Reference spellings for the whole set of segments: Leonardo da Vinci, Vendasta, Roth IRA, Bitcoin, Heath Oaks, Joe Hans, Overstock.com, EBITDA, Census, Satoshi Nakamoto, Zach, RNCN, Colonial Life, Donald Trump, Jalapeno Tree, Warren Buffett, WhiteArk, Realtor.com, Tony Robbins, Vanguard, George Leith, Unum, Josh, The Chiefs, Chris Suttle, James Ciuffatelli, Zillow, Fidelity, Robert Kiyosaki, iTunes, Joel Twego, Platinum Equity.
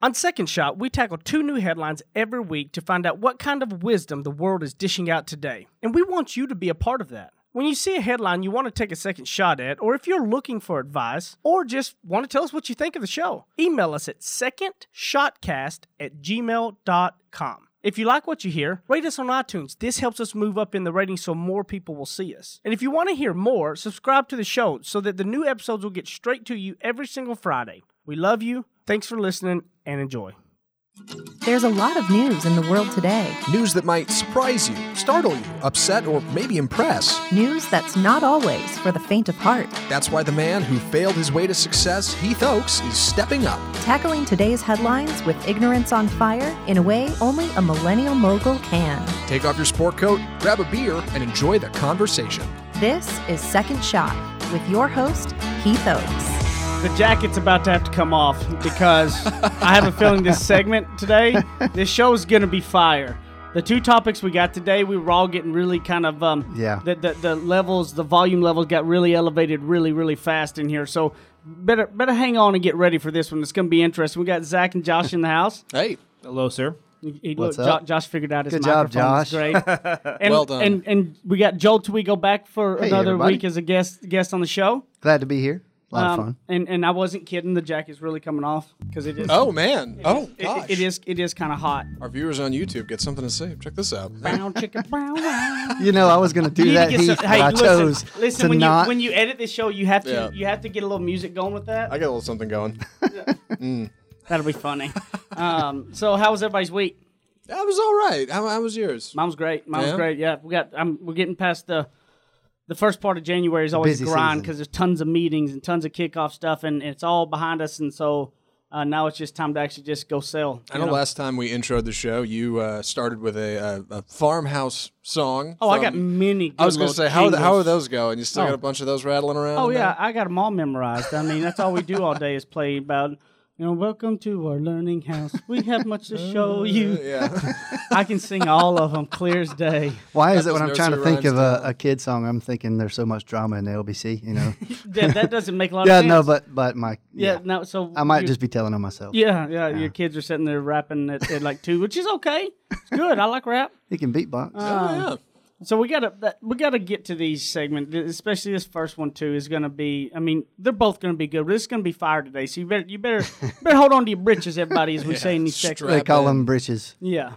On Second Shot, we tackle two new headlines every week to find out what kind of wisdom the world is dishing out today, and we want you to be a part of that. When you see a headline you want to take a second shot at, or if you're looking for advice, or just want to tell us what you think of the show, email us at secondshotcast@gmail.com. If you like what you hear, rate us on iTunes. This helps us move up in the ratings so more people will see us. And if you want to hear more, subscribe to the show so that the new episodes will get straight to you every single Friday. We love you. Thanks for listening and enjoy. There's a lot of news in the world today. News that might surprise you, startle you, upset, or maybe impress. News that's not always for the faint of heart. That's why the man who failed his way to success, Heath Oaks, is stepping up. Tackling today's headlines with ignorance on fire in a way only a millennial mogul can. Take off your sport coat, grab a beer, and enjoy the conversation. This is Second Shot with your host, Heath Oaks. The jacket's about to have to come off because I have a feeling this segment today, this show is going to be fire. The two topics we got today, we were all getting really kind of, the levels, the volume levels got really elevated really, really fast in here. So better hang on and get ready for this one. It's going to be interesting. We got Zach and Josh in the house. Hey. Hello, sir. What's up? Josh figured out his microphone. Good job, Josh. Great. And, well done. And we got Joel Twego back for another week as a guest on the show. Glad to be here. A lot of fun. And I wasn't kidding. The jacket's really coming off because it is. Oh man! Gosh! It is kind of hot. Our viewers on YouTube get something to say. Check this out. You know, I was going to do that, Heath, but I chose to not. When you edit this show, you have to get a little music going with that. I got a little something going. That'll be funny. So, how was everybody's week? I was all right. How was yours? Mine was great. Yeah, we're getting past the. The first part of January is always a grind because there's tons of meetings and tons of kickoff stuff, and it's all behind us. And so now it's just time to actually just go sell. I know last time we introed the show, you started with a farmhouse song. Oh, I got many. I was going to say, how are those going? You still got a bunch of those rattling around? Oh, yeah. I got them all memorized. I mean, that's all we do all day is play about, welcome to our learning house. We have much to show you. Yeah. I can sing all of them clear as day. Why is it when I'm trying to think of a kid song, I'm thinking there's so much drama in the LBC, That doesn't make a lot of sense. Yeah, no, but my... So I might just be telling on myself. Yeah, your kids are sitting there rapping at like 2, which is okay. It's good. I like rap. You can beatbox. So we gotta get to these segments, especially this first one too. Is gonna be, they're both gonna be good, but it's gonna be fire today. So you better hold on to your britches, everybody, as we say in these segments. They call them britches. Yeah.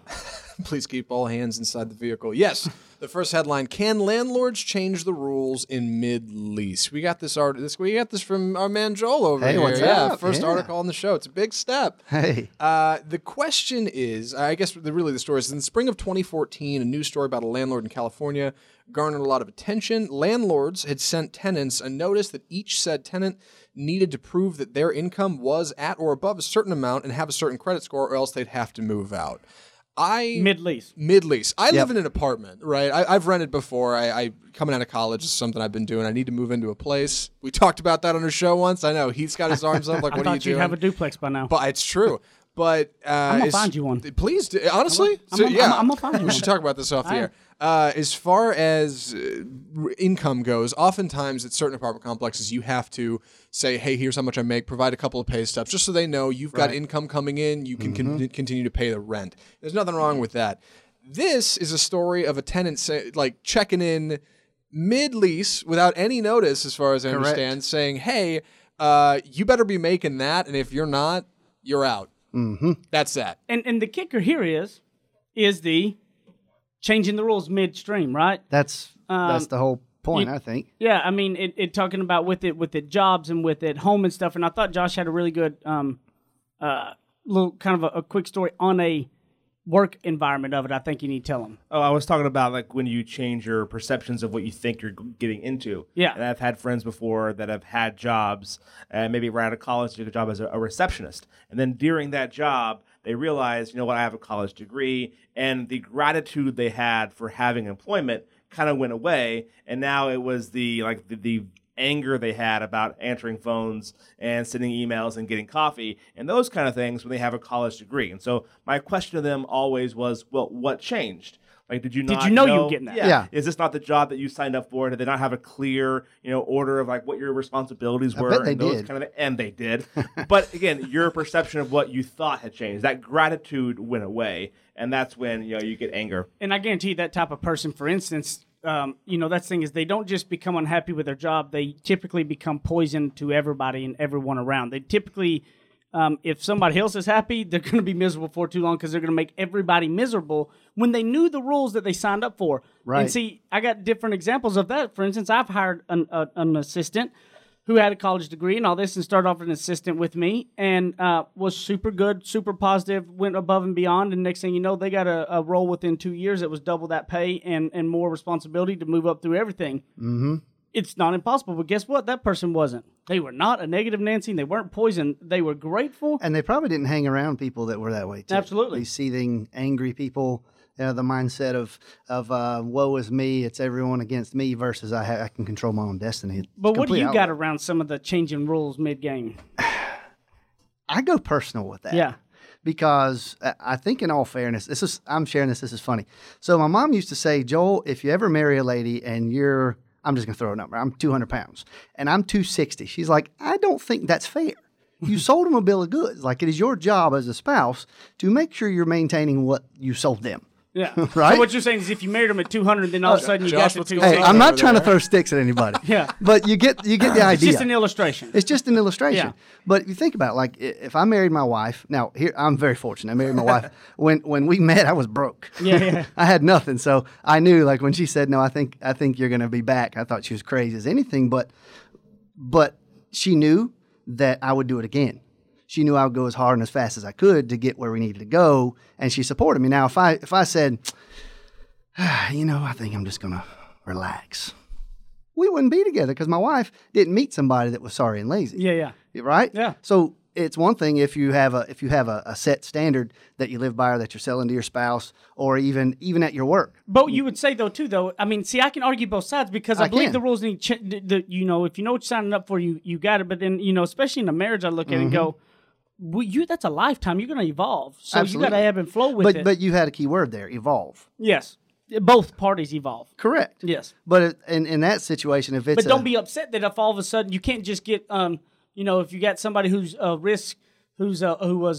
Please keep all hands inside the vehicle. Yes. The first headline: Can landlords change the rules in mid-lease? We got this We got this from our man Joel over here. What's up? First article on the show. It's a big step. Hey. The question is, I guess the story is in the spring of 2014. A news story about a landlord in California garnered a lot of attention. Landlords had sent tenants a notice that each said tenant needed to prove that their income was at or above a certain amount and have a certain credit score, or else they'd have to move out. Mid-lease. I live in an apartment, right? I've rented before. I coming out of college is something I've been doing. I need to move into a place. We talked about that on our show once. I know. He's got his arms up like, what are you doing? I thought you'd have a duplex by now. But it's true. But I'm going to find you one. Please do. Honestly? I'm going to find you one. We should talk about this off the air. As far as income goes, oftentimes at certain apartment complexes, you have to say, hey, here's how much I make, provide a couple of pay stubs, just so they know you've got income coming in, you can continue to pay the rent. There's nothing wrong with that. This is a story of a tenant checking in mid-lease without any notice, as far as I understand, saying, hey, you better be making that, and if you're not, you're out. Mm-hmm. That's that. And the kicker here is the... changing the rules midstream, right? That's the whole point, I think. Yeah, it talking about with it jobs and with it home and stuff. And I thought Josh had a really good little kind of a quick story on a work environment of it. I think you need to tell them. Oh, I was talking about when you change your perceptions of what you think you're getting into. Yeah. And I've had friends before that have had jobs, and maybe right out of college, took a job as a receptionist, and then during that job, they realized, I have a college degree, and the gratitude they had for having employment kind of went away, and now it was the anger they had about answering phones and sending emails and getting coffee and those kind of things when they have a college degree. And so my question to them always was, well, what changed? Like, did you know you were getting that? Yeah. Is this not the job that you signed up for? Did they not have a clear, order of like what your responsibilities were? And they did. But again, your perception of what you thought had changed. That gratitude went away, and that's when you get anger. And I guarantee you that type of person, for instance, that's the thing is they don't just become unhappy with their job. They typically become poison to everybody and everyone around. They typically. If somebody else is happy, they're going to be miserable for too long because they're going to make everybody miserable when they knew the rules that they signed up for. Right. And see, I got different examples of that. For instance, I've hired an assistant who had a college degree and all this and started off an assistant with me and was super good, super positive, went above and beyond. And next thing you know, they got a role within 2 years that was double that pay and more responsibility to move up through everything. Mm-hmm. It's not impossible, but guess what? That person wasn't. They were not a negative Nancy. They weren't poisoned. They were grateful. And they probably didn't hang around people that were that way, too. Absolutely. Seething, angry people, the mindset of woe is me, it's everyone against me versus I can control my own destiny. It's but what do you got around some of the changing rules mid-game? I go personal with that. Yeah. Because I think in all fairness, this is funny. So my mom used to say, Joel, if you ever marry a lady and you're... I'm just going to throw a number. I'm 200 pounds, and I'm 260. She's like, I don't think that's fair. You sold them a bill of goods. Like, it is your job as a spouse to make sure you're maintaining what you sold them. Yeah. Right? So what you're saying is if you married them at 200, then all of a sudden you Josh got to 200. Hey, I'm not trying to throw sticks at anybody. Yeah. But you get the idea. It's just an illustration. Yeah. But if you think about it, like, if I married my wife, now, here, I'm very fortunate. I married my wife. When we met, I was broke. Yeah. I had nothing. So I knew, like, when she said, no, I think you're going to be back, I thought she was crazy as anything. But she knew that I would do it again. She knew I would go as hard and as fast as I could to get where we needed to go, and she supported me. Now, if I said, I think I'm just going to relax, we wouldn't be together because my wife didn't meet somebody that was sorry and lazy. Yeah. Right? Yeah. So it's one thing if you have a set standard that you live by or that you're selling to your spouse or even at your work. But you would say, though, I mean, see, I can argue both sides because I believe can. The rules need if you know what you're signing up for, you got it. But then, especially in a marriage, I look at it and go, that's a lifetime. You're going to evolve. So absolutely. You got to ebb and flow with it. But you had a key word there, evolve. Yes. Both parties evolve. Correct. Yes. But in that situation, if it's... But don't be upset that if all of a sudden you can't just get, if you got somebody who's a risk... who was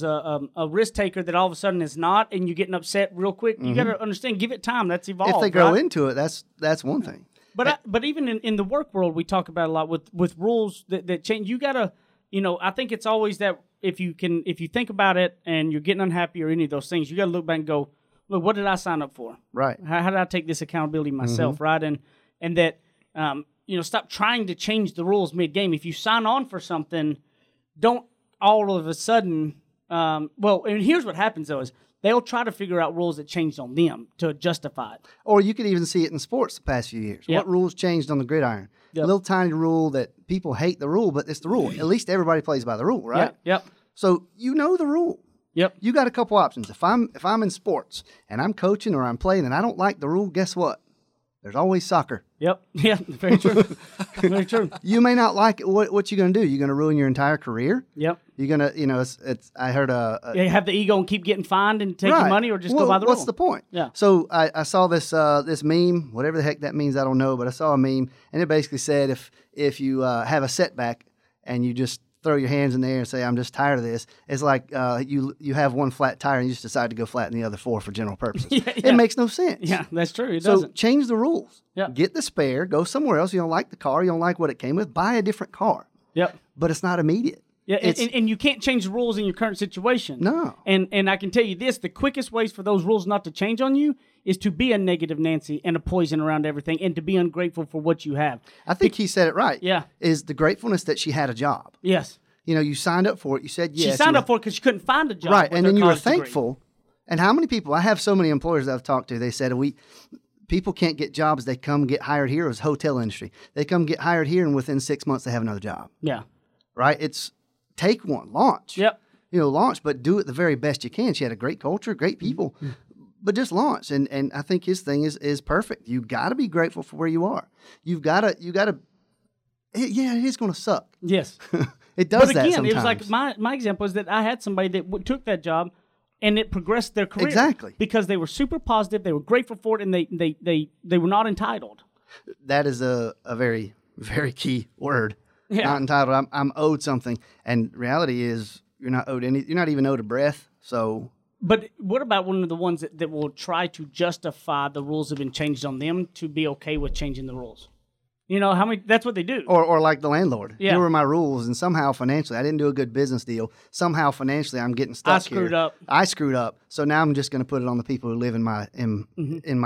a risk taker that all of a sudden is not, and you're getting upset real quick. You got to understand, give it time. That's evolved. If they grow into it, that's one thing. But but even in the work world, we talk about a lot with rules that change. You got to, I think it's always that if you think about it and you're getting unhappy or any of those things, you got to look back and go, look, what did I sign up for? Right. How did I take this accountability myself? Right. And that, stop trying to change the rules mid game. If you sign on for something, don't. All of a sudden, and here's what happens, though, is they'll try to figure out rules that changed on them to justify it. Or you could even see it in sports the past few years. Yep. What rules changed on the gridiron? Yep. A little tiny rule that people hate the rule, but it's the rule. At least everybody plays by the rule, right? Yep. So you know the rule. Yep. You got a couple options. If I'm in sports and I'm coaching or I'm playing and I don't like the rule, guess what? There's always soccer. Yep. Yeah, very true. Very true. You may not like it. What you going to do? You're going to ruin your entire career? Yep. You're going to, I heard you have the ego and keep getting fined and take your money or just go by the rule. What's the point? Yeah. So I saw this this meme, whatever the heck that means, I don't know, but I saw a meme, and it basically said if you have a setback and you just throw your hands in the air and say, I'm just tired of this. It's like you have one flat tire and you just decide to go flatten the other four for general purposes. Yeah. It makes no sense. Yeah, that's true. It doesn't. So change the rules. Yeah. Get the spare. Go somewhere else. You don't like the car. You don't like what it came with. Buy a different car. Yep. But it's not immediate. Yeah, and you can't change the rules in your current situation. No. And I can tell you this, the quickest ways for those rules not to change on you is to be a negative Nancy and a poison around everything and to be ungrateful for what you have. I think he said it right. Yeah. Is the gratefulness that she had a job. Yes. You signed up for it. You said yes. She signed up for it because she couldn't find a job. Right. And then you were thankful. Degree. And how many people, I have so many employers that I've talked to, they said, people can't get jobs. They come get hired here. It was hotel industry. They come get hired here and within 6 months they have another job. Yeah. Right. It's take one, launch. Yep. Launch, but do it the very best you can. She had a great culture, great people. Mm-hmm. But just launch, and I think his thing is perfect. You got to be grateful for where you are. You got to. It is going to suck. Yes, it does. But again, it was like my example is that I had somebody that took that job and it progressed their career. Exactly. Because they were super positive, they were grateful for it, and they were not entitled. That is a very, very key word. Yeah. Not entitled. I'm owed something. And reality is you're not owed any, you're not even owed a breath. So but what about one of the ones that will try to justify the rules have been changed on them to be okay with changing the rules? You know, how many? That's what they do. Or like the landlord. Yeah. Here were my rules, and somehow financially, I didn't do a good business deal. Somehow financially, I'm getting stuck here. I screwed up. So now I'm just going to put it on the people who live in my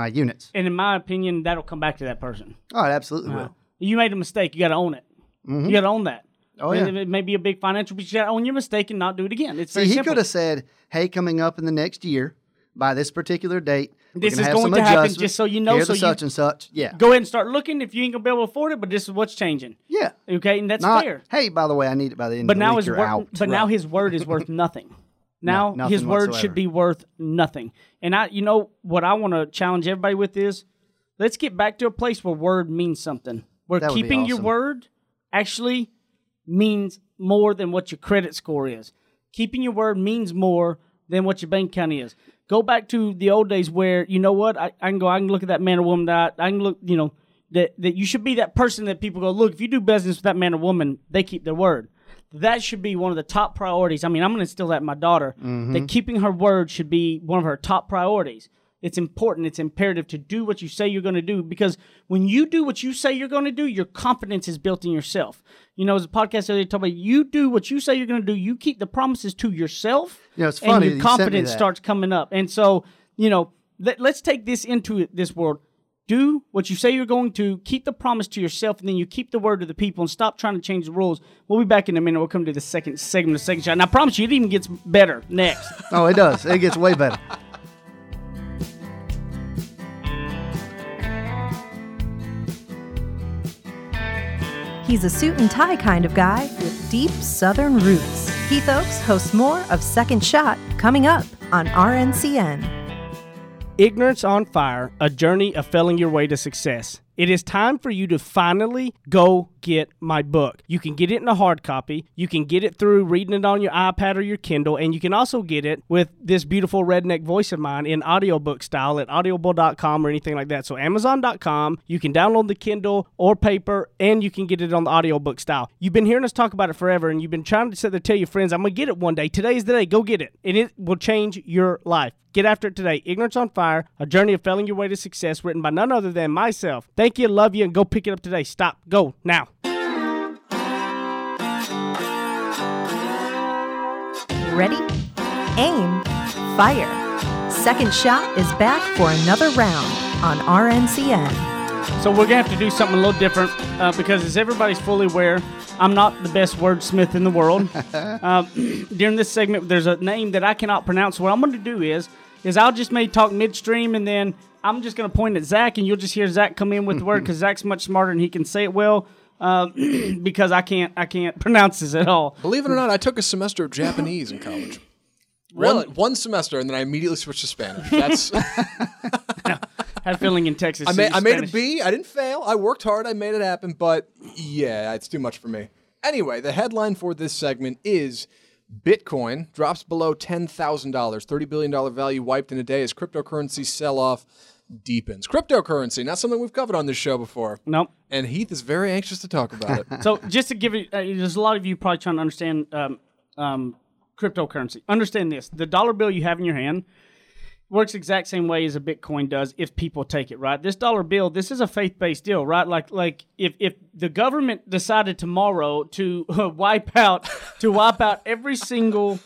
units. And in my opinion, that'll come back to that person. Oh, it absolutely will. You made a mistake. You got to own it. Mm-hmm. You got to own that. Oh, yeah. It may be a big financial, but you got to own your mistake and not do it again. It's very simple. He could have said, hey, coming up in the next year, by this particular date, this is going to happen, just so you know. Here's so such and such. Yeah. Go ahead and start looking if you ain't going to be able to afford it, but this is what's changing. Yeah. Okay, and that's fair. Hey, by the way, I need it by the end of the week. Now his word is worth nothing. Nothing his word whatsoever. Should be worth nothing. And what I want to challenge everybody with is, let's get back to a place where word means something. Where keeping your word actually means more than what your credit score is. Keeping your word means more than what your bank account is. Go back to the old days where, you know what, I can look at that man or woman that you should be that person that people go, look, if you do business with that man or woman, they keep their word. That should be one of the top priorities. I mean, I'm going to instill that in my daughter, that keeping her word should be one of her top priorities. It's important. It's imperative to do what you say you're going to do, because when you do what you say you're going to do, your confidence is built in yourself. You know, as a podcast earlier talked about, you do what you say you're going to do. You keep the promises to yourself. Yeah, you know, it's funny. And your confidence starts coming up. And so, you know, let's take this into this world. Do what you say you're going to, keep the promise to yourself, and then you keep the word to the people, and stop trying to change the rules. We'll be back in a minute. We'll come to the second segment of Second Shot. And I promise you, it even gets better next. Oh, it does. It gets way better. He's a suit and tie kind of guy with deep Southern roots. Heath Oaks hosts more of Second Shot coming up on RNCN. Ignorance on Fire, a journey of failing your way to success. It is time for you to finally go get my book. You can get it in a hard copy. You can get it through reading it on your iPad or your Kindle. And you can also get it with this beautiful redneck voice of mine in audiobook style at audible.com or anything like that. So amazon.com, you can download the Kindle or paper, and you can get it on the audiobook style. You've been hearing us talk about it forever, and you've been trying to sit there and tell your friends, I'm going to get it one day. Today is the day. Go get it. And it will change your life. Get after it today. Ignorance on Fire, a journey of failing your way to success, written by none other than myself. Thank you, love you, and go pick it up today. Stop. Go now. Ready? Aim. Fire. Second Shot is back for another round on RNCN. So we're going to have to do something a little different because, as everybody's fully aware, I'm not the best wordsmith in the world. During this segment, there's a name that I cannot pronounce. What I'm going to do is I'll just maybe talk midstream, and then I'm just going to point at Zach, and you'll just hear Zach come in with the word, because Zach's much smarter and he can say it well, because I can't pronounce this at all. Believe it or not, I took a semester of Japanese in college. Really? One semester, and then I immediately switched to Spanish. That's no, had feeling in Texas. I made a B. I didn't fail. I worked hard. I made it happen. But yeah, it's too much for me. Anyway, the headline for this segment is: Bitcoin drops below $10,000. $30 billion value wiped in a day as cryptocurrency sell-off deepens. Cryptocurrency, not something we've covered on this show before. Nope. And Heath is very anxious to talk about it. So just to give you, there's a lot of you probably trying to understand cryptocurrency. Understand this. The dollar bill you have in your hand works the exact same way as a Bitcoin does if people take it, right? This dollar bill, this is a faith-based deal, right? Like if the government decided tomorrow to wipe out every single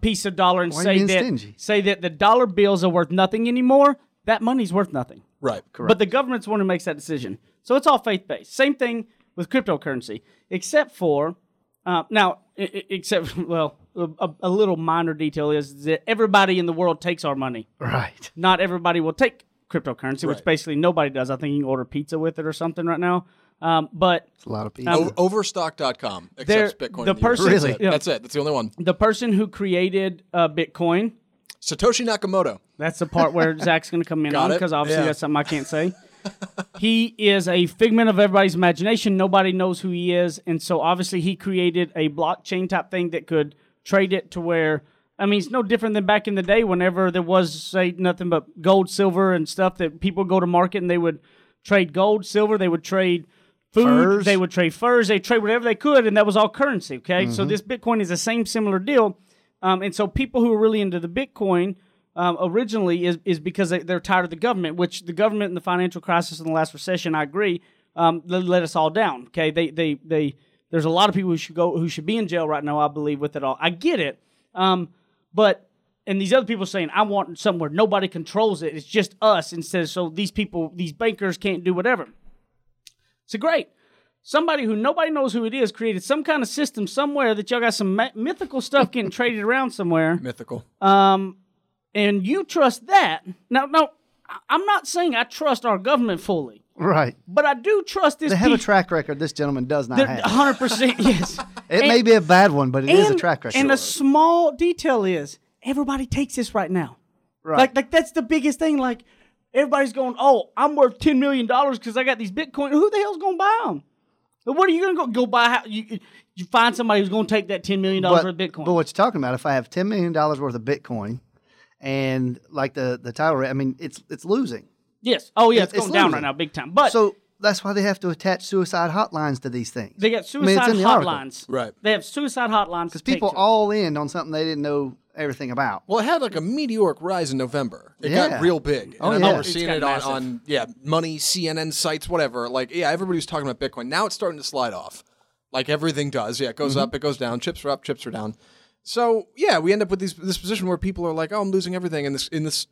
piece of dollar and say that the dollar bills are worth nothing anymore, that money's worth nothing. Right, correct. But the government's the one who makes that decision. So it's all faith-based. Same thing with cryptocurrency, except for a little minor detail is that everybody in the world takes our money. Right. Not everybody will take cryptocurrency, right, which basically nobody does. I think you can order pizza with it or something right now. But it's a lot of pizza. Overstock.com accepts Bitcoin. Really? That's it. That's the only one. The person who created Bitcoin, Satoshi Nakamoto. That's the part where Zach's going to come in on, because obviously that's something I can't say. He is a figment of everybody's imagination. Nobody knows who he is. And so obviously he created a blockchain type thing that could trade it to where I mean, it's no different than back in the day whenever there was, say, nothing but gold, silver, and stuff that people go to market and they would trade gold, silver, they would trade food, furs. They would trade furs, they trade whatever they could, and that was all currency, okay? Mm-hmm. So this Bitcoin is the same similar deal. And so people who are really into the Bitcoin originally is because they're tired of the government, which the government in the financial crisis in the last recession, I agree, let us all down, okay? There's a lot of people who should be in jail right now, I believe, with it all. I get it. But these other people are saying, I want somewhere nobody controls it. It's just us instead. So these people, these bankers can't do whatever. So great. Somebody who nobody knows who it is created some kind of system somewhere that y'all got some mythical stuff getting traded around somewhere. Mythical. And you trust that. Now, I'm not saying I trust our government fully. Right. But I do trust this. They have a track record this gentleman does not have. 100%, yes. It may be a bad one, but it is a track record. And a small detail is everybody takes this right now. Right. Like that's the biggest thing. Like everybody's going, oh, I'm worth $10 million because I got these Bitcoin. Who the hell's going to buy them? What are you going to go buy? You find somebody who's going to take that $10 million worth of Bitcoin. But what you're talking about, if I have $10 million worth of Bitcoin and like the title, I mean, it's losing. Yes. Oh, yeah. It's going down right now, big time. But so that's why they have to attach suicide hotlines to these things. They got suicide hotlines. Right. They have suicide hotlines. Because people all in on something they didn't know everything about. Well, it had like a meteoric rise in November. It got real big. Oh, and I remember seeing it on money, CNN sites, whatever. Like, yeah, everybody was talking about Bitcoin. Now it's starting to slide off. Like everything does. Yeah, it goes up, it goes down. Chips are up, chips are down. So, yeah, we end up with this position where people are like, oh, I'm losing everything in this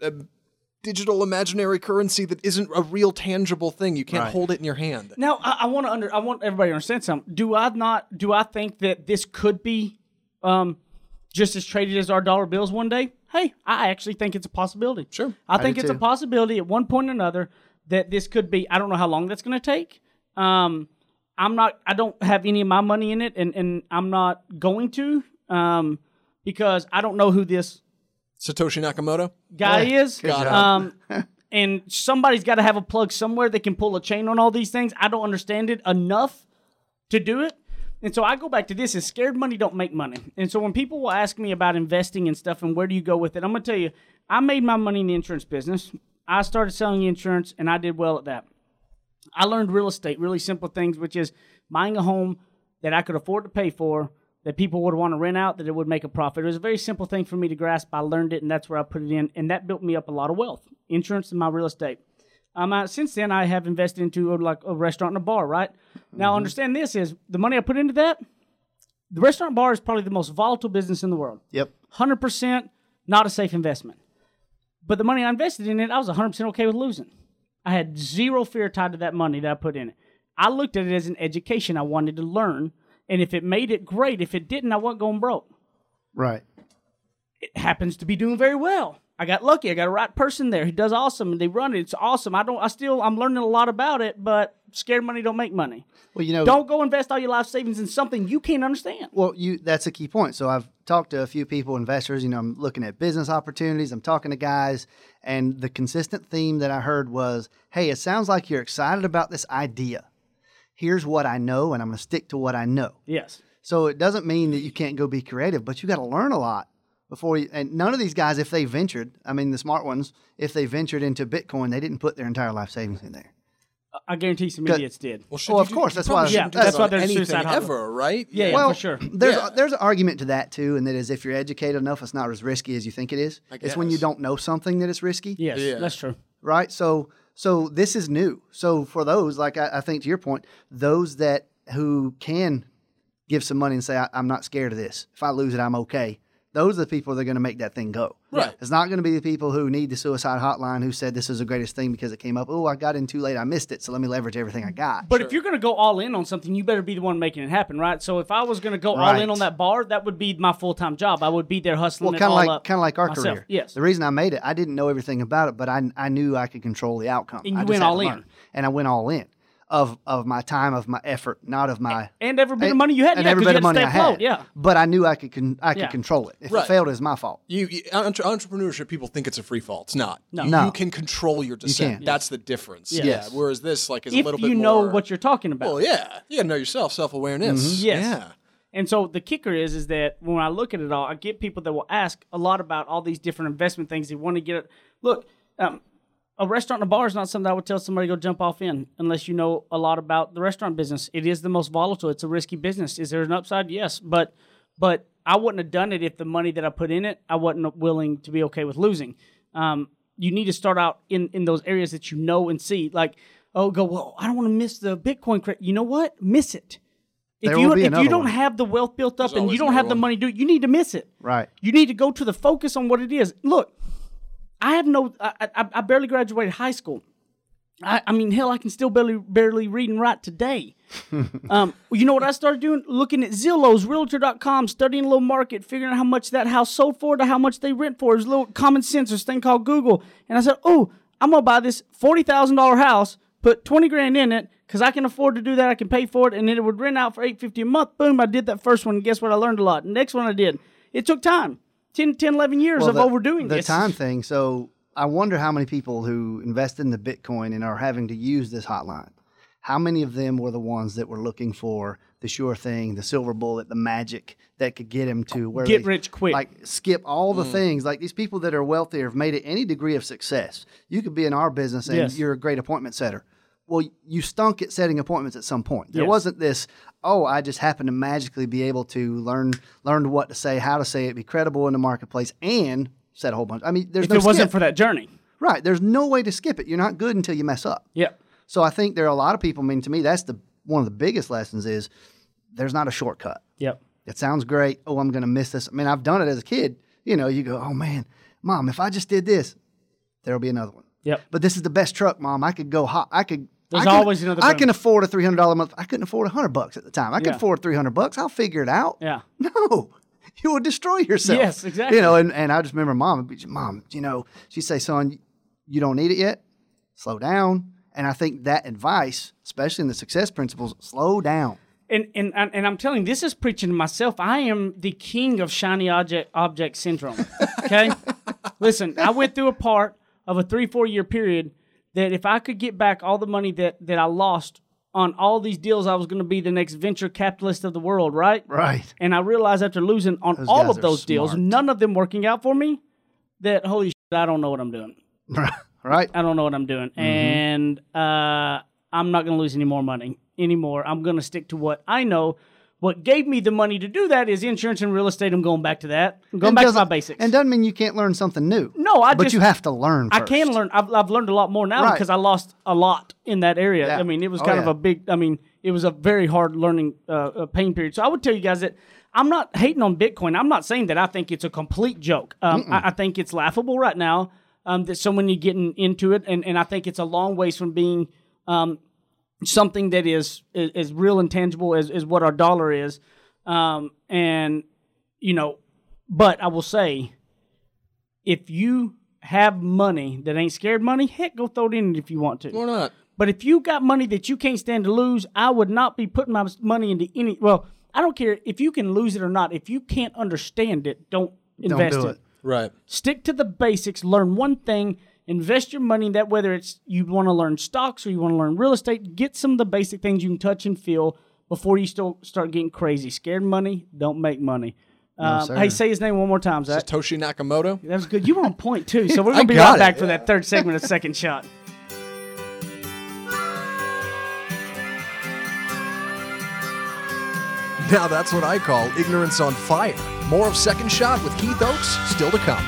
digital imaginary currency that isn't a real tangible thing. You can't hold it in your hand. Now, I want everybody to understand something. Do I think that this could be just as traded as our dollar bills one day? Hey, I actually think it's a possibility. Sure, I think it's a possibility at one point or another that this could be. I don't know how long that's going to take. I don't have any of my money in it, and I'm not going to because I don't know who this Satoshi Nakamoto guy is. And somebody's got to have a plug somewhere that can pull a chain on all these things. I don't understand it enough to do it. And so I go back to this is scared money don't make money. And so when people will ask me about investing and stuff and where do you go with it, I'm going to tell you, I made my money in the insurance business. I started selling insurance and I did well at that. I learned real estate, really simple things, which is buying a home that I could afford to pay for, that people would want to rent out, that it would make a profit. It was a very simple thing for me to grasp. I learned it, and that's where I put it in, and that built me up a lot of wealth, insurance and my real estate. Since then, I have invested into like a restaurant and a bar, right? Mm-hmm. Now, understand this is the money I put into that, the restaurant and bar is probably the most volatile business in the world. Yep. 100% not a safe investment. But the money I invested in it, I was 100% okay with losing. I had zero fear tied to that money that I put in it. I looked at it as an education I wanted to learn. And if it made it, great. If it didn't, I wasn't going broke. Right. It happens to be doing very well. I got lucky. I got a right person there. He does awesome, and they run it. It's awesome. I'm learning a lot about it, but scared money don't make money. Well, don't go invest all your life savings in something you can't understand. Well, that's a key point. So I've talked to a few people, investors. I'm looking at business opportunities. I'm talking to guys, and the consistent theme that I heard was, "Hey, it sounds like you're excited about this idea. Here's what I know, and I'm going to stick to what I know." Yes. So it doesn't mean that you can't go be creative, but you got to learn a lot before you. And none of these guys, if they ventured, the smart ones, if they ventured into Bitcoin, they didn't put their entire life savings in there. I guarantee some idiots did. Well, of course. That's why there's suicide ever, right? Yeah, well, for sure. There's an argument to that, too, and that is if you're educated enough, it's not as risky as you think it is. It's when you don't know something that it's risky. Yes, that's true. Right? So this is new. So for those, like I think to your point, those who can give some money and say, I'm not scared of this. If I lose it, I'm okay. Those are the people that are going to make that thing go. Right. It's not going to be the people who need the suicide hotline who said this is the greatest thing because it came up. Oh, I got in too late. I missed it. So let me leverage everything I got. But if you're going to go all in on something, you better be the one making it happen, right? So if I was going to go all in on that bar, that would be my full-time job. I would be there hustling it all up. Kind of like our career. Yes. The reason I made it, I didn't know everything about it, but I knew I could control the outcome. And I went all in. And I went all in. Of my time, of my effort, not of my... And every bit of money you had. And every bit of money I had. But I knew I could control it. If it failed, it was my fault. Entrepreneurship, people think it's a free fall. It's not. No. You can control your descent. You that's the difference. Yes. Yeah. Whereas this is a little bit more... If you know what you're talking about. Well, yeah. You got to know yourself, self-awareness. Mm-hmm. Yes. Yeah. And so the kicker is that when I look at it all, I get people that will ask a lot about all these different investment things. They want to get it. Look, a restaurant and a bar is not something I would tell somebody to go jump off in unless you know a lot about the restaurant business. It is the most volatile. It's a risky business. Is there an upside? Yes. But I wouldn't have done it if the money that I put in it, I wasn't willing to be okay with losing. You need to start out in those areas that you know and see. Like, oh, go, well, I don't want to miss the Bitcoin crash. You know what? Miss it. If you don't have the wealth built up and you don't have the money, you need to miss it. Right. You need to go to the focus on what it is. Look, I barely graduated high school. I mean, hell, I can still barely read and write today. You know what I started doing? Looking at Zillow's, Realtor.com, studying a little market, figuring out how much that house sold for to how much they rent for. It was a little common sense, this thing called Google. And I said, oh, I'm going to buy this $40,000 house, put $20,000 in it, because I can afford to do that. I can pay for it, and then it would rent out for $850 a month. Boom, I did that first one, and guess what? I learned a lot. The next one I did. It took time, 11 years of overdoing this. The time thing. So I wonder how many people who invest in the Bitcoin and are having to use this hotline, how many of them were the ones that were looking for the sure thing, the silver bullet, the magic that could get them to where get rich quick. Like skip all the things. Like these people that are wealthier have made it any degree of success. You could be in our business and you're a great appointment setter. Well, you stunk at setting appointments at some point. There wasn't this, oh, I just happened to magically be able to learn what to say, how to say it, be credible in the marketplace, and set a whole bunch. I mean, there's no skip. If it wasn't for that journey. Right. There's no way to skip it. You're not good until you mess up. Yeah. So I think there are a lot of people, I mean, to me, that's one of the biggest lessons is there's not a shortcut. Yep. It sounds great. Oh, I'm going to miss this. I mean, I've done it as a kid. You know, you go, oh, man, Mom, if I just did this, there'll be another one. Yep. But this is the best truck, Mom. I could go hot. I can afford a $300 a month. I couldn't afford $100 at the time. I could afford $300. I'll figure it out. Yeah. No, you would destroy yourself. Yes, exactly. You know, and I just remember Mom, you know, she'd say, son, you don't need it yet. Slow down. And I think that advice, especially in the success principles, slow down. And I'm telling you, this is preaching to myself. I am the king of shiny object syndrome. Okay. Listen, I went through a part of a 3-4 year period that if I could get back all the money that I lost on all these deals, I was going to be the next venture capitalist of the world, right? Right. And I realized after losing on all of those deals, none of them working out for me, that holy shit, I don't know what I'm doing. Right. I don't know what I'm doing. Mm-hmm. And I'm not going to lose any more money anymore. I'm going to stick to what I know. What gave me the money to do that is insurance and real estate. I'm going back to that. I'm going back to my basics. And doesn't mean you can't learn something new. No, but you have to learn first. I can learn. I've learned a lot more now because I lost a lot in that area. Yeah. I mean, it was kind of a big, I mean, it was a very hard learning pain period. So I would tell you guys that I'm not hating on Bitcoin. I'm not saying that I think it's a complete joke. I think it's laughable right now that so many are getting into it. And I think it's a long ways from being something that is as real and tangible as what our dollar is. And, you know, but I will say, if you have money that ain't scared money, heck, go throw it in if you want to. Why not? But if you got money that you can't stand to lose, I would not be putting my money into any, well, I don't care if you can lose it or not. If you can't understand it, don't invest it. Right. Stick to the basics, learn one thing. Invest your money in that, whether it's you want to learn stocks or you want to learn real estate. Get some of the basic things you can touch and feel before you start getting crazy. Scared money, don't make money. No, hey, say his name one more time, Zach. Satoshi Nakamoto. That was good. You were on point, too. So we're going to be right back for that third segment of Second Shot. Now that's what I call ignorance on fire. More of Second Shot with Heath Oaks still to come.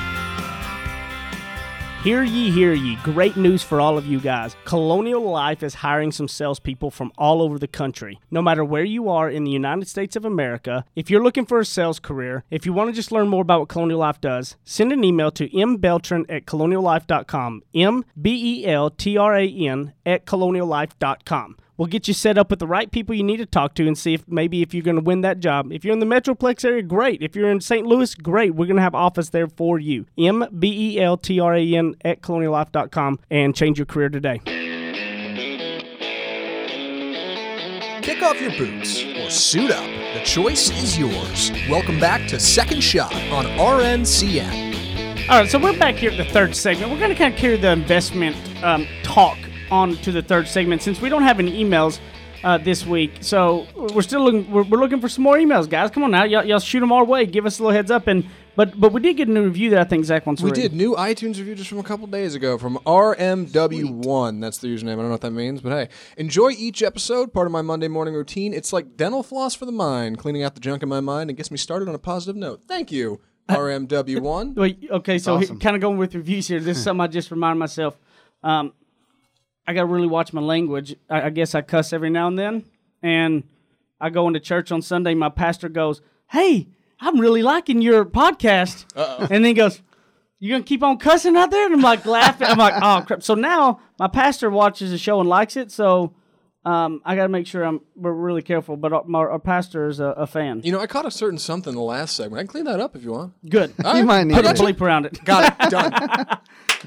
Hear ye, hear ye. Great news for all of you guys. Colonial Life is hiring some salespeople from all over the country. No matter where you are in the United States of America, if you're looking for a sales career, if you want to just learn more about what Colonial Life does, send an email to mbeltran@coloniallife.com, mbeltran@coloniallife.com. We'll get you set up with the right people you need to talk to and see if you're going to win that job. If you're in the Metroplex area, great. If you're in St. Louis, great. We're going to have office there for you. mbeltran@coloniallife.com and change your career today. Kick off your boots or suit up. The choice is yours. Welcome back to Second Shot on RNCN. All right, so we're back here at the third segment. We're going to kind of carry the investment talk on to the third segment. Since we don't have any emails, this week. So we're still looking. We're looking for some more emails, guys. Come on now, y'all shoot them our way. Give us a little heads up. And but we did get a new review that I think Zach wants to read. We did new iTunes review just from a couple days ago from RMW1. Sweet. That's the username. I don't know what that means, but hey, enjoy each episode. Part of my Monday morning routine. It's like dental floss for the mind, cleaning out the junk in my mind, and gets me started on a positive note. Thank you, RMW1. Wait, okay, so awesome. Kind of going with reviews here. This is something I just reminded myself. I got to really watch my language. I guess I cuss every now and then. And I go into church on Sunday. My pastor goes, "Hey, I'm really liking your podcast." Uh-oh. And then he goes, "You going to keep on cussing out there?" And I'm like laughing. I'm like, oh, crap. So now my pastor watches the show and likes it. So I got to make sure we're really careful. But our pastor is a fan. You know, I caught a certain something in the last segment. I can clean that up if you want. Good. You might need to bleep around it. Got it. Done.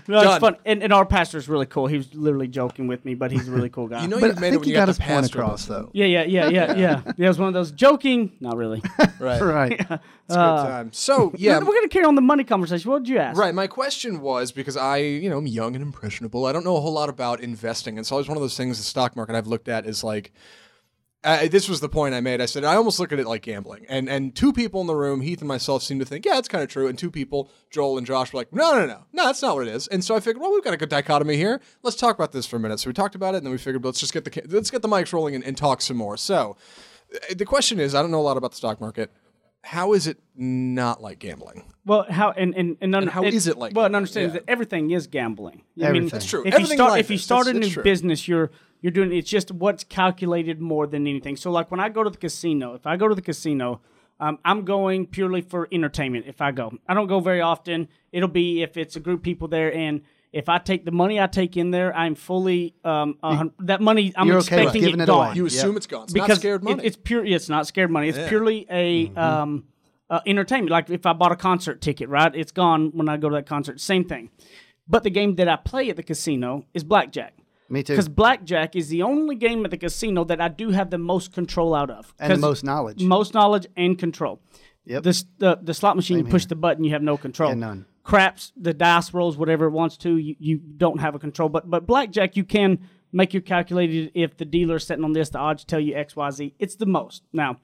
No, it's fun, and our pastor's really cool. He was literally joking with me, but he's a really cool guy. You know, but I think you got his point across, though. Yeah. It was one of those joking, not really. Right. Yeah. It's a good time. So, yeah. We're going to carry on the money conversation. What did you ask? Right. My question was, because I'm young and impressionable. I don't know a whole lot about investing. And so it's always one of those things the stock market I've looked at is like, this was the point I made. I said, I almost look at it like gambling. And two people in the room, Heath and myself, seemed to think, yeah, that's kind of true. And two people, Joel and Josh, were like, no, that's not what it is. And so I figured, well, we've got a good dichotomy here. Let's talk about this for a minute. So we talked about it, and then we figured, let's just get the mics rolling and talk some more. So the question is, I don't know a lot about the stock market. How is it not like gambling? Well, how is it like gambling? Understand that everything is gambling. Everything. I mean, that's true. If you start a new business, you're doing, it's just what's calculated more than anything. So like when I go to the casino, I'm going purely for entertainment. If I go, I don't go very often. It'll be if it's a group of people there, and if I take the money I take in there, I'm fully that money I'm expecting it gone. Away. You assume it's gone. It's because not scared money. It's pure. It's not scared money. It's purely a entertainment. Like if I bought a concert ticket, right? It's gone when I go to that concert. Same thing. But the game that I play at the casino is blackjack. Me too. Because blackjack is the only game at the casino that I do have the most control out of. And the most knowledge. Most knowledge and control. Yep. The slot machine, you push the button, you have no control. Yeah, none. Craps, the dice rolls, whatever it wants to, you don't have a control. But blackjack, you can make your calculated if the dealer's sitting on this, the odds tell you X, Y, Z. It's the most. Now,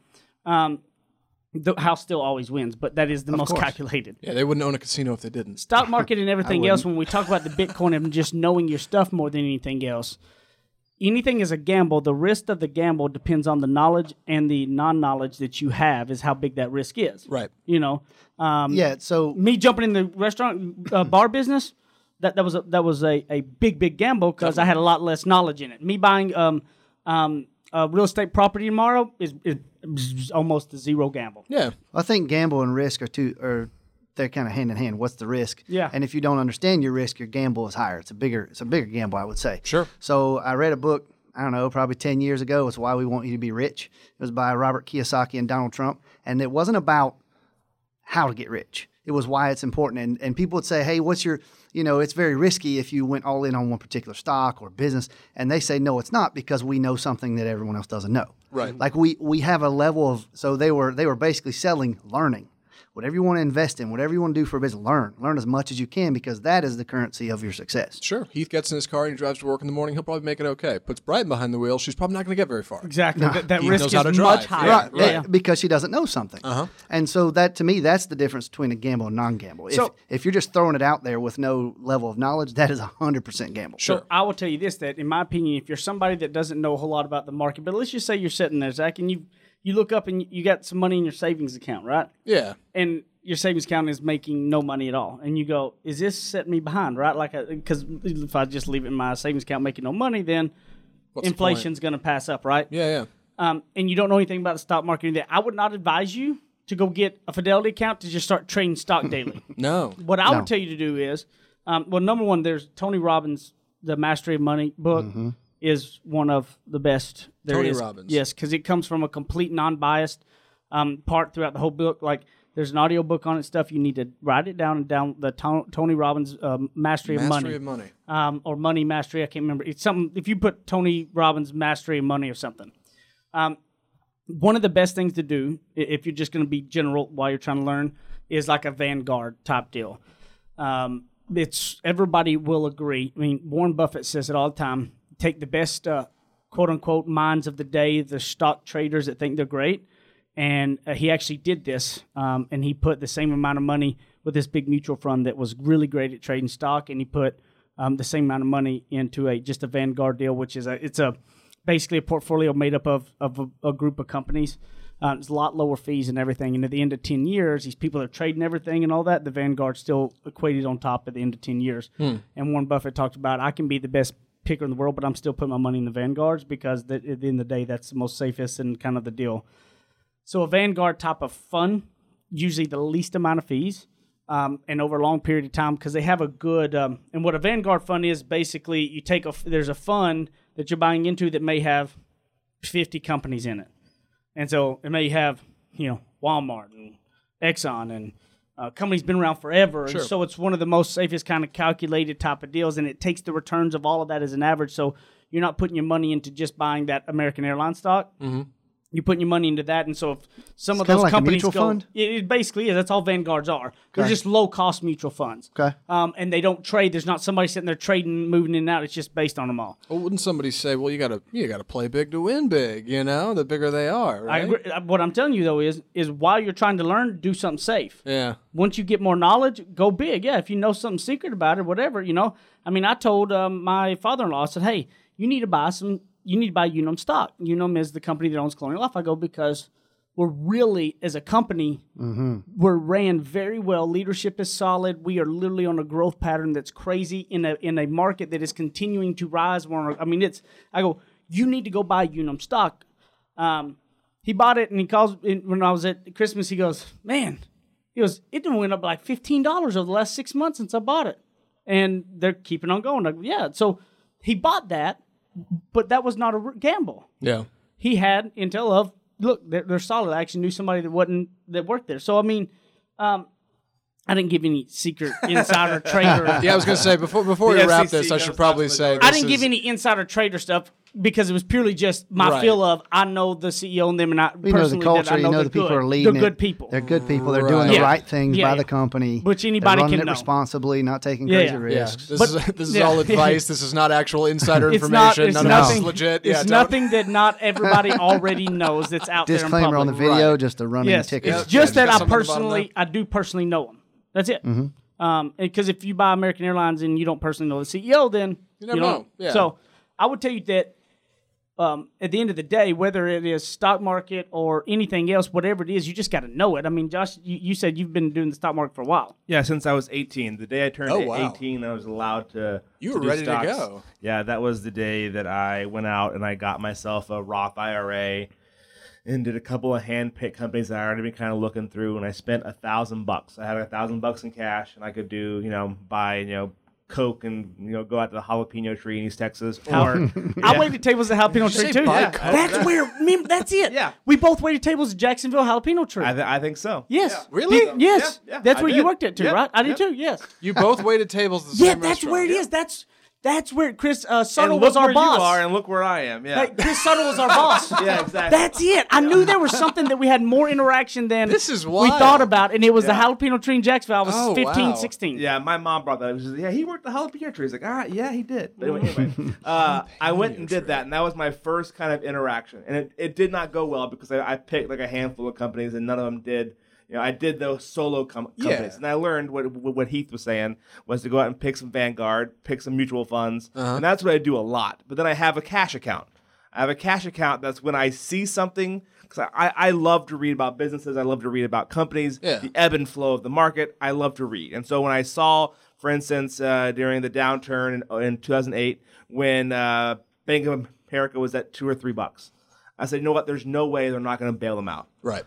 the house still always wins, but that is the most calculated. Yeah, they wouldn't own a casino if they didn't. Stock market and everything else, when we talk about the Bitcoin and just knowing your stuff more than anything else, anything is a gamble. The risk of the gamble depends on the knowledge and the non-knowledge that you have is how big that risk is. Right. You know? So me jumping in the restaurant bar business, that was a big gamble because I had a lot less knowledge in it. Me buying real estate property tomorrow is almost a zero gamble. Yeah. I think gamble and risk they're kind of hand in hand. What's the risk? Yeah. And if you don't understand your risk, your gamble is higher. It's a bigger gamble, I would say. Sure. So I read a book, I don't know, probably 10 years ago. It's Why We Want You to Be Rich. It was by Robert Kiyosaki and Donald Trump. And it wasn't about how to get rich. It was why it's important. And people would say, hey, what's your, it's very risky if you went all in on one particular stock or business. And they say, no, it's not, because we know something that everyone else doesn't know. Right. Like we have a level of, so they were basically selling learning. Whatever you want to invest in, whatever you want to do for a business, learn. Learn as much as you can, because that is the currency of your success. Sure. Heath gets in his car and he drives to work in the morning. He'll probably make it okay. Puts Brian behind the wheel. She's probably not going to get very far. Exactly. No. That risk is much higher. Yeah. Right. Yeah. Because she doesn't know something. Uh-huh. And so that, to me, that's the difference between a gamble and non-gamble. So, if you're just throwing it out there with no level of knowledge, that is 100% gamble. Sure. So I will tell you this, that in my opinion, if you're somebody that doesn't know a whole lot about the market, but let's just say you're sitting there, Zach, and you look up and you got some money in your savings account, right? Yeah. And your savings account is making no money at all. And you go, is this setting me behind, right? Like, because if I just leave it in my savings account making no money, then inflation's going to pass up, right? Yeah. And you don't know anything about the stock market. Either. I would not advise you to go get a Fidelity account to just start trading stock daily. No. What I would tell you to do is, number one, there's Tony Robbins, The Mastery of Money book. Mm-hmm. is one of the best there Tony is. Robbins. Yes, because it comes from a complete non-biased part throughout the whole book. Like, there's an audio book on it, stuff. You need to write it down and down the Tony Robbins Mastery of Money. Or Money Mastery, I can't remember. It's something, if you put Tony Robbins Mastery of Money or something. One of the best things to do, if you're just going to be general while you're trying to learn, is like a Vanguard type deal. It's everybody will agree. I mean, Warren Buffett says it all the time. Take the best quote unquote minds of the day, the stock traders that think they're great. And he actually did this, and he put the same amount of money with this big mutual fund that was really great at trading stock, and he put the same amount of money into just a Vanguard deal, which is basically a portfolio made up of a group of companies. It's a lot lower fees and everything. And at the end of 10 years, these people are trading everything and all that. The Vanguard still equated on top at the end of 10 years. And Warren Buffett talked about, I can be the best picker in the world, but I'm still putting my money in the Vanguards because at the end of the day, that's the most safest and kind of the deal. So a Vanguard type of fund, usually the least amount of fees, and over a long period of time, because they have a good and what a Vanguard fund is basically you take there's a fund that you're buying into that may have 50 companies in it. And so it may have, Walmart and Exxon and companies been around forever. Sure. And so it's one of the most safest kind of calculated type of deals, and it takes the returns of all of that as an average. So you're not putting your money into just buying that American Airlines stock. Mm-hmm. You're putting your money into that. And so if some of those like companies go... It's kind of like a mutual fund? It basically is. That's all Vanguards are. Okay. They're just low-cost mutual funds. Okay. And they don't trade. There's not somebody sitting there trading, moving in and out. It's just based on them all. Well, wouldn't somebody say, well, you gotta play big to win big, the bigger they are, right? I agree. What I'm telling you, though, is while you're trying to learn, do something safe. Yeah. Once you get more knowledge, go big. Yeah, if you know something secret about it, whatever, I mean, I told my father-in-law, I said, hey, you need to buy Unum stock. Unum is the company that owns Colonial Life. I go, because we're really, as a company, we're ran very well. Leadership is solid. We are literally on a growth pattern that's crazy in a market that is continuing to rise. I go, you need to go buy Unum stock. He bought it, and he calls when I was at Christmas. He goes, man, it went up like $15 over the last 6 months since I bought it, and they're keeping on going. I go, yeah, so he bought that. But that was not a gamble. Yeah. He had intel of, look, they're solid. I actually knew somebody that worked there. So, I didn't give any secret insider trader. Yeah, I was going to say, before we wrap this, I should probably say. I didn't give any insider trader stuff because it was purely just my feel of, I know the CEO and them, and I personally know the culture, I know the people are leading. They're good people. They're good people. They're doing the right things by the company. Which anybody can know. They're running it responsibly, not taking crazy risks. Yeah. This is all advice. This is not actual insider information. None of this is legit. It's nothing that not everybody already knows that's out there in public. Disclaimer on the video, just a running ticket. It's just that I do personally know them. That's it. Because if you buy American Airlines and you don't personally know the CEO, then you never know. Yeah. So I would tell you that at the end of the day, whether it is stock market or anything else, whatever it is, you just got to know it. I mean, Josh, you said you've been doing the stock market for a while. Yeah, since I was 18. The day I turned 18, I was allowed to. You were ready to go. Yeah, that was the day that I went out and I got myself a Roth IRA. And did a couple of hand-picked companies that I already been kind of looking through, and I spent $1,000. I had $1,000 in cash, and I could do, buy, Coke and, go out to the Jalapeno Tree in East Texas. Or I waited tables at Jalapeno Tree too. Yeah. That's where. Remember, that's it. Yeah, we both waited tables at Jacksonville Jalapeno Tree. I think so. Yes. Yeah. Really? Yes. Yeah. That's where you worked at too, right? I did too. Yes. You both waited tables at the same restaurant. That's where it is. That's where Chris Suttle was our boss. And look where you are, and look where I am. Yeah, Chris Suttle was our boss. Yeah, exactly. That's it. I knew there was something that we had more interaction than we thought about, and it was the Jalapeno Tree in Jacksonville. I was 16. Yeah, my mom brought that up. She said, yeah, he worked the Jalapeno Tree. He's like, all right, yeah, he did. But anyway, I went and did that, and that was my first kind of interaction. And it did not go well because I picked like a handful of companies, and none of them did. I did those solo companies, and I learned what Heath was saying was to go out and pick some Vanguard, pick some mutual funds, and that's what I do a lot. But then I have a cash account. That's when I see something, because I love to read about businesses. I love to read about companies, the ebb and flow of the market. I love to read. And so when I saw, for instance, during the downturn in 2008, when Bank of America was at $2 or $3. I said, you know what? There's no way they're not going to bail them out. Right.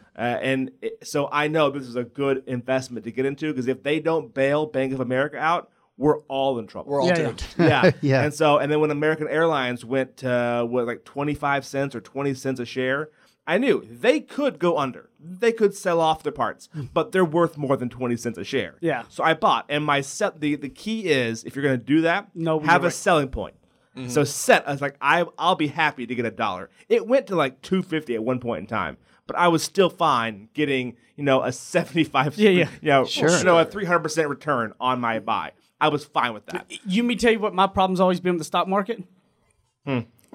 So I know this is a good investment to get into because if they don't bail Bank of America out, we're all in trouble. We're all doomed. Yeah. Yeah. And then when American Airlines went to like 25 cents or 20 cents a share, I knew they could go under. They could sell off their parts, but they're worth more than 20 cents a share. Yeah. So I bought. And the key is, if you're going to do that, have a selling point. Mm-hmm. So I was like, I'll be happy to get $1. It went to like $2.50 at one point in time, but I was still fine getting a 75, a 300% return on my buy. I was fine with that. You mean tell you what my problem's always been with the stock market?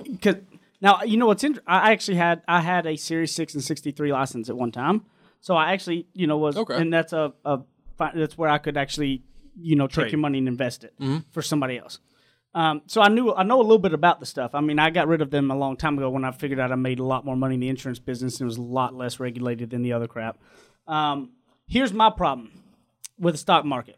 Because Now, you know what's interesting? I had a Series 6 and 63 license at one time. So I actually, you know, was okay. And that's that's where I could actually, you know, take your money and invest it mm-hmm. for somebody else. So I know a little bit about the stuff. I mean, I got rid of them a long time ago when I figured out I made a lot more money in the insurance business and it was a lot less regulated than the other crap. Here's my problem with the stock market.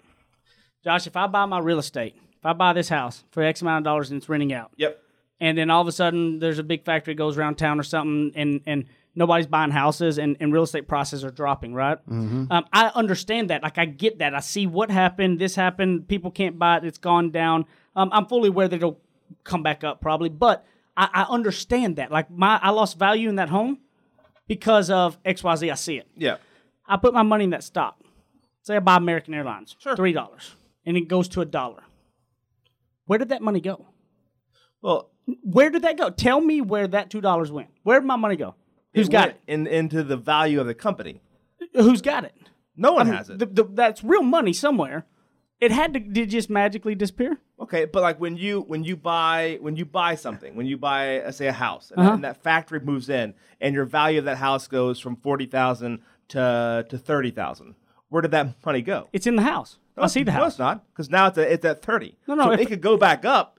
Josh, if I buy my real estate, if I buy this house for X amount of dollars and it's renting out. Yep. And then all of a sudden there's a big factory goes around town or something and nobody's buying houses and real estate prices are dropping, right? Mm-hmm. I understand that. Like, I get that. I see what happened. This happened. People can't buy it. It's gone down. I'm fully aware that it'll come back up probably, but I understand that. Like, I lost value in that home because of XYZ. I see it. Yeah. I put my money in that stock. Say I buy American Airlines, sure. $3, and it goes to $1. Where did that money go? Well, where did that go? Tell me where that $2 went. Where did my money go? Who's got it? Into the value of the company. Who's got it? No one has it. That's real money somewhere. It had to just magically disappear. Okay, but like when you buy something, when you buy say a house, and, uh-huh. and that factory moves in, and your value of that house goes from $40,000 to $30,000. Where did that money go? It's in the house. No, I see the house. No, it's not, because now it's at $30,000. No, so it could go back up.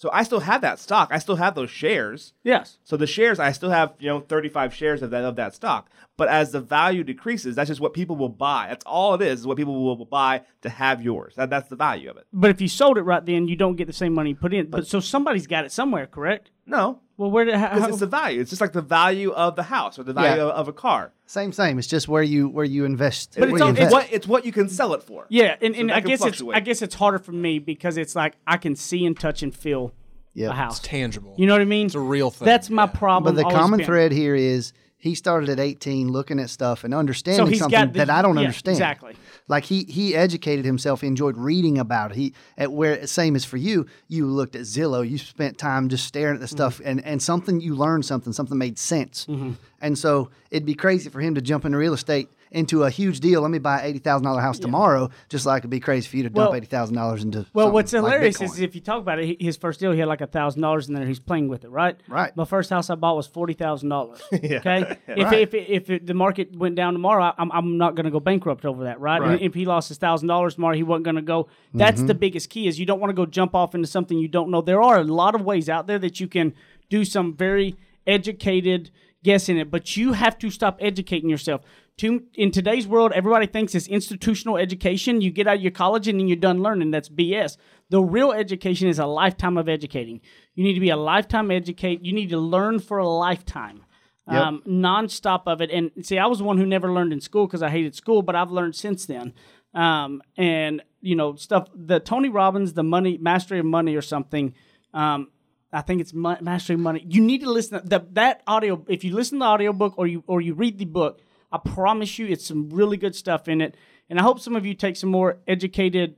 So I still have that stock. I still have those shares. Yes. So the shares, I still have 35 shares of that stock. But as the value decreases, that's just what people will buy. That's all it is what people will buy to have yours. That's the value of it. But if you sold it right then, you don't get the same money put in. But so somebody's got it somewhere, correct? No. Well, where did it because it's the value. It's just like the value of the house or the value of a car. Same. It's just where you invest. But it's what you can sell it for. Yeah, and so I guess fluctuate. I guess it's harder for me because it's like I can see and touch and feel a house. It's tangible. You know what I mean? It's a real thing. That's my problem. But the common thread here is he started at 18 looking at stuff and understanding something that I don't understand. Exactly. Like he educated himself, he enjoyed reading about it. Same as for you, you looked at Zillow, you spent time just staring at the stuff mm-hmm. and something you learned something made sense. Mm-hmm. And so it'd be crazy for him to jump into real estate into a huge deal. Let me buy an $80,000 house tomorrow, just like it'd be crazy for you to dump $80,000 into what's hilarious like is if you talk about it, his first deal, he had like $1,000 in there. He's playing with it, right? Right. My first house I bought was $40,000. Okay? If the market went down tomorrow, I'm not going to go bankrupt over that, right? Right. And if he lost his $1,000 tomorrow, he wasn't going to go. That's the biggest key is you don't want to go jump off into something you don't know. There are a lot of ways out there that you can do some very educated guess in it, but you have to stop educating yourself. In today's world, everybody thinks it's institutional education. You get out of your college and then you're done learning. That's BS. The real education is a lifetime of educating. You need to be a lifetime educate. You need to learn for a lifetime, nonstop of it. And see, I was the one who never learned in school because I hated school, but I've learned since then. And you know, stuff. The Tony Robbins, the money mastery of money or something. I think it's mastery of money. You need to listen to that audio. If you listen to the audiobook or you read the book. I promise you it's some really good stuff in it. And I hope some of you take some more educated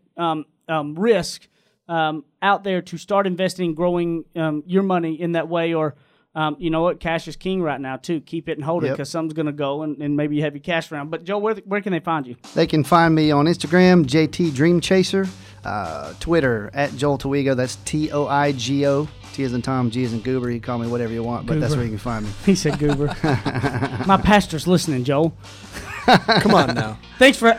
risk out there to start investing, growing your money in that way. Or you know what? Cash is king right now, too. Keep it and hold it because something's going to go and maybe you have your cash around. But, Joe, where can they find you? They can find me on Instagram, JT Dream Chaser, Twitter, at Joel Twego. That's T-O-I-G-O. T as in Tom, G as in Goober. You can call me whatever you want, but Goober. That's where you can find me. He said Goober. My pastor's listening, Joel. Come on now. Thanks for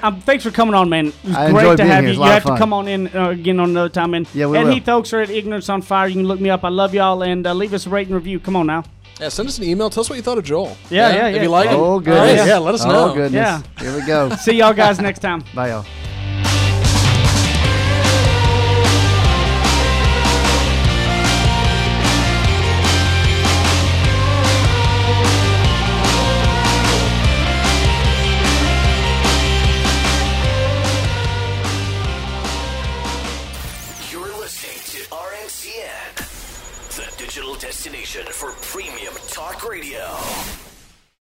coming on, man. It was great to have you. You have to come on in again on another time. And yeah, we will. Heath Oaks are at Ignorance on Fire. You can look me up. I love y'all, and leave us a rate and review. Come on now. Yeah, send us an email. Tell us what you thought of Joel. Yeah. If you like him. Oh, goodness. Yeah, let us know. Oh, goodness. Yeah. Here we go. See y'all guys next time. Bye, y'all. Destination for premium talk radio.